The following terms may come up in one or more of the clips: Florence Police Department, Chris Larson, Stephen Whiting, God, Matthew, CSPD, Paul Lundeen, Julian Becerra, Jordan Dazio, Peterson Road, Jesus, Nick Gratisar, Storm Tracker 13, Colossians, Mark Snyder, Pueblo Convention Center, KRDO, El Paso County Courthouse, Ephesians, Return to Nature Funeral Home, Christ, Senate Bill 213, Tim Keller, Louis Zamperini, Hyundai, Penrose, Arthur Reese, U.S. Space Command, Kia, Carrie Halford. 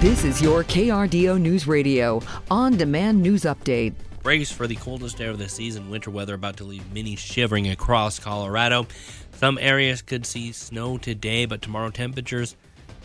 This is your KRDO News Radio on-demand news update. Brace for the coldest air of the season. Winter weather about to leave many shivering across Colorado. Some areas could see snow today, but tomorrow temperatures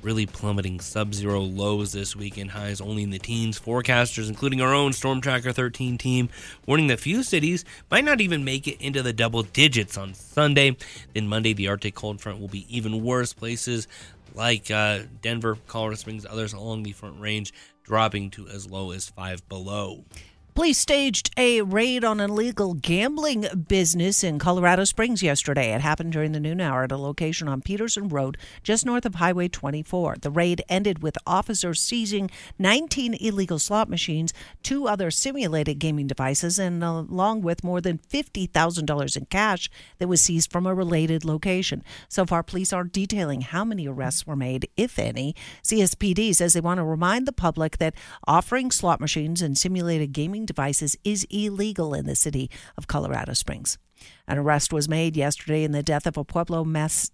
really plummeting. Sub-zero lows this weekend, highs only in the teens. Forecasters, including our own Storm Tracker 13 team, warning that few cities might not even make it into the double digits on Sunday. Then Monday, the Arctic cold front will be even worse. Places like Denver, Colorado Springs, others along the Front Range dropping to as low as 5 below. Police staged a raid on an illegal gambling business in Colorado Springs yesterday. It happened during the noon hour at a location on Peterson Road, just north of Highway 24. The raid ended with officers seizing 19 illegal slot machines, 2 other simulated gaming devices, and along with more than $50,000 in cash that was seized from a related location. So far, police aren't detailing how many arrests were made, if any. CSPD says they want to remind the public that offering slot machines and simulated gaming devices is illegal in the city of Colorado Springs. An arrest was made yesterday in the death of a Pueblo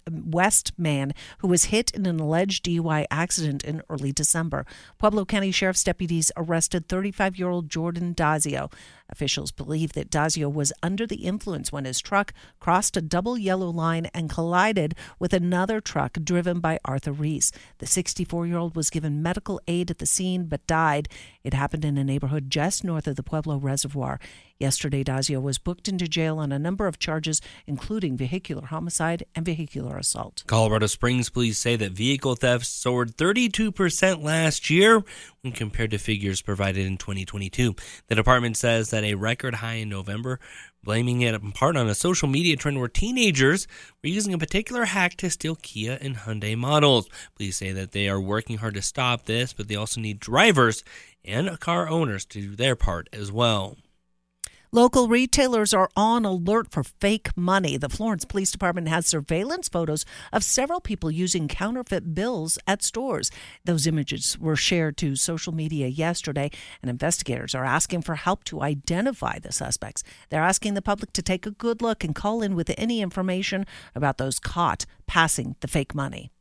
West man who was hit in an alleged DUI accident in early December. Pueblo County Sheriff's deputies arrested 35-year-old Jordan Dazio. Officials believe that Dazio was under the influence when his truck crossed a double yellow line and collided with another truck driven by Arthur Reese. The 64-year-old was given medical aid at the scene but died. It happened in a neighborhood just north of the Pueblo Reservoir. Yesterday, Dazio was booked into jail on a number of charges, including vehicular homicide and vehicular assault. Colorado Springs police say that vehicle theft soared 32% last year when compared to figures provided in 2022. The department says that a record high in November, blaming it in part on a social media trend where teenagers were using a particular hack to steal Kia and Hyundai models. Police say that they are working hard to stop this, but they also need drivers and car owners to do their part as well. Local retailers are on alert for fake money. The Florence Police Department has surveillance photos of several people using counterfeit bills at stores. Those images were shared to social media yesterday, and investigators are asking for help to identify the suspects. They're asking the public to take a good look and call in with any information about those caught passing the fake money.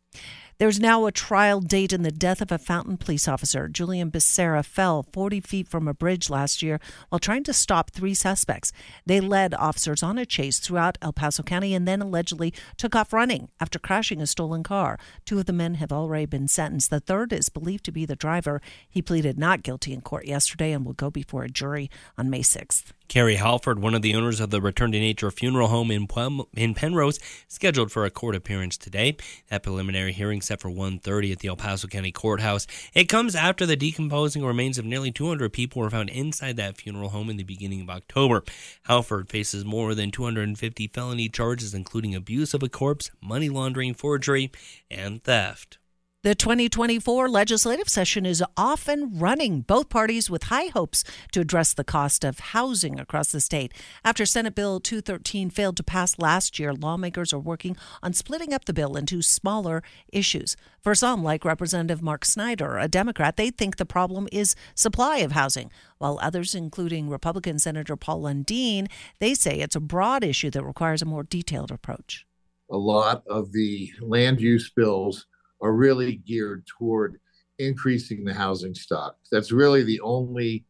There's now a trial date in the death of a Fountain police officer. Julian Becerra fell 40 feet from a bridge last year while trying to stop 3 suspects. They led officers on a chase throughout El Paso County and then allegedly took off running after crashing a stolen car. 2 of the men have already been sentenced. The third is believed to be the driver. He pleaded not guilty in court yesterday and will go before a jury on May 6th. Carrie Halford, one of the owners of the Return to Nature Funeral Home in Penrose, scheduled for a court appearance today. That preliminary hearing set for 1:30 at the El Paso County Courthouse. It comes after the decomposing remains of nearly 200 people were found inside that funeral home in the beginning of October. Halford faces more than 250 felony charges, including abuse of a corpse, money laundering, forgery, and theft. The 2024 legislative session is off and running, both parties with high hopes to address the cost of housing across the state. After Senate Bill 213 failed to pass last year, lawmakers are working on splitting up the bill into smaller issues. For some, like Representative Mark Snyder, a Democrat, they think the problem is supply of housing, while others, including Republican Senator Paul Lundeen, they say it's a broad issue that requires a more detailed approach. A lot of the land use bills are really geared toward increasing the housing stock. That's really the only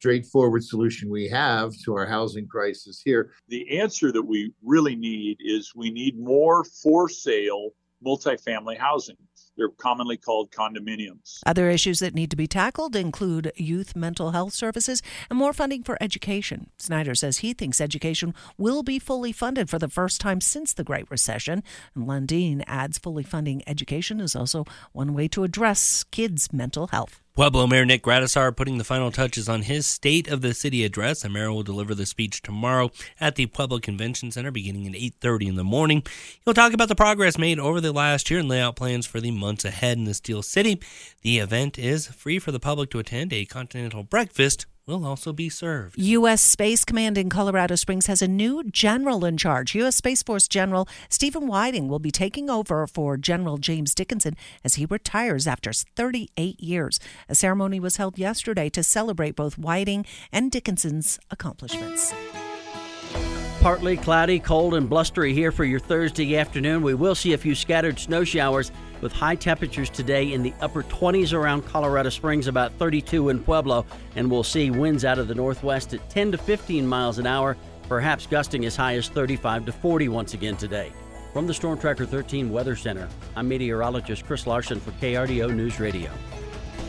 straightforward solution we have to our housing crisis here. The answer that we really need is we need more for sale multifamily housing. They're commonly called condominiums. Other issues that need to be tackled include youth mental health services and more funding for education. Snyder says he thinks education will be fully funded for the first time since the Great Recession. And Lundeen adds fully funding education is also one way to address kids' mental health. Pueblo Mayor Nick Gratisar putting the final touches on his State of the City address. The mayor will deliver the speech tomorrow at the Pueblo Convention Center beginning at 8:30 in the morning. He'll talk about the progress made over the last year and lay out plans for the months ahead in the Steel City. The event is free for the public to attend. A continental breakfast will also be served. U.S. Space Command in Colorado Springs has a new general in charge. U.S. Space Force General Stephen Whiting will be taking over for General James Dickinson as he retires after 38 years. A ceremony was held yesterday to celebrate both Whiting and Dickinson's accomplishments. Partly cloudy, cold, and blustery here for your Thursday afternoon. We will see a few scattered snow showers with high temperatures today in the upper 20s around Colorado Springs, about 32 in Pueblo. And we'll see winds out of the northwest at 10 to 15 miles an hour, perhaps gusting as high as 35 to 40 once again today. From the Storm Tracker 13 Weather Center, I'm meteorologist Chris Larson for KRDO News Radio.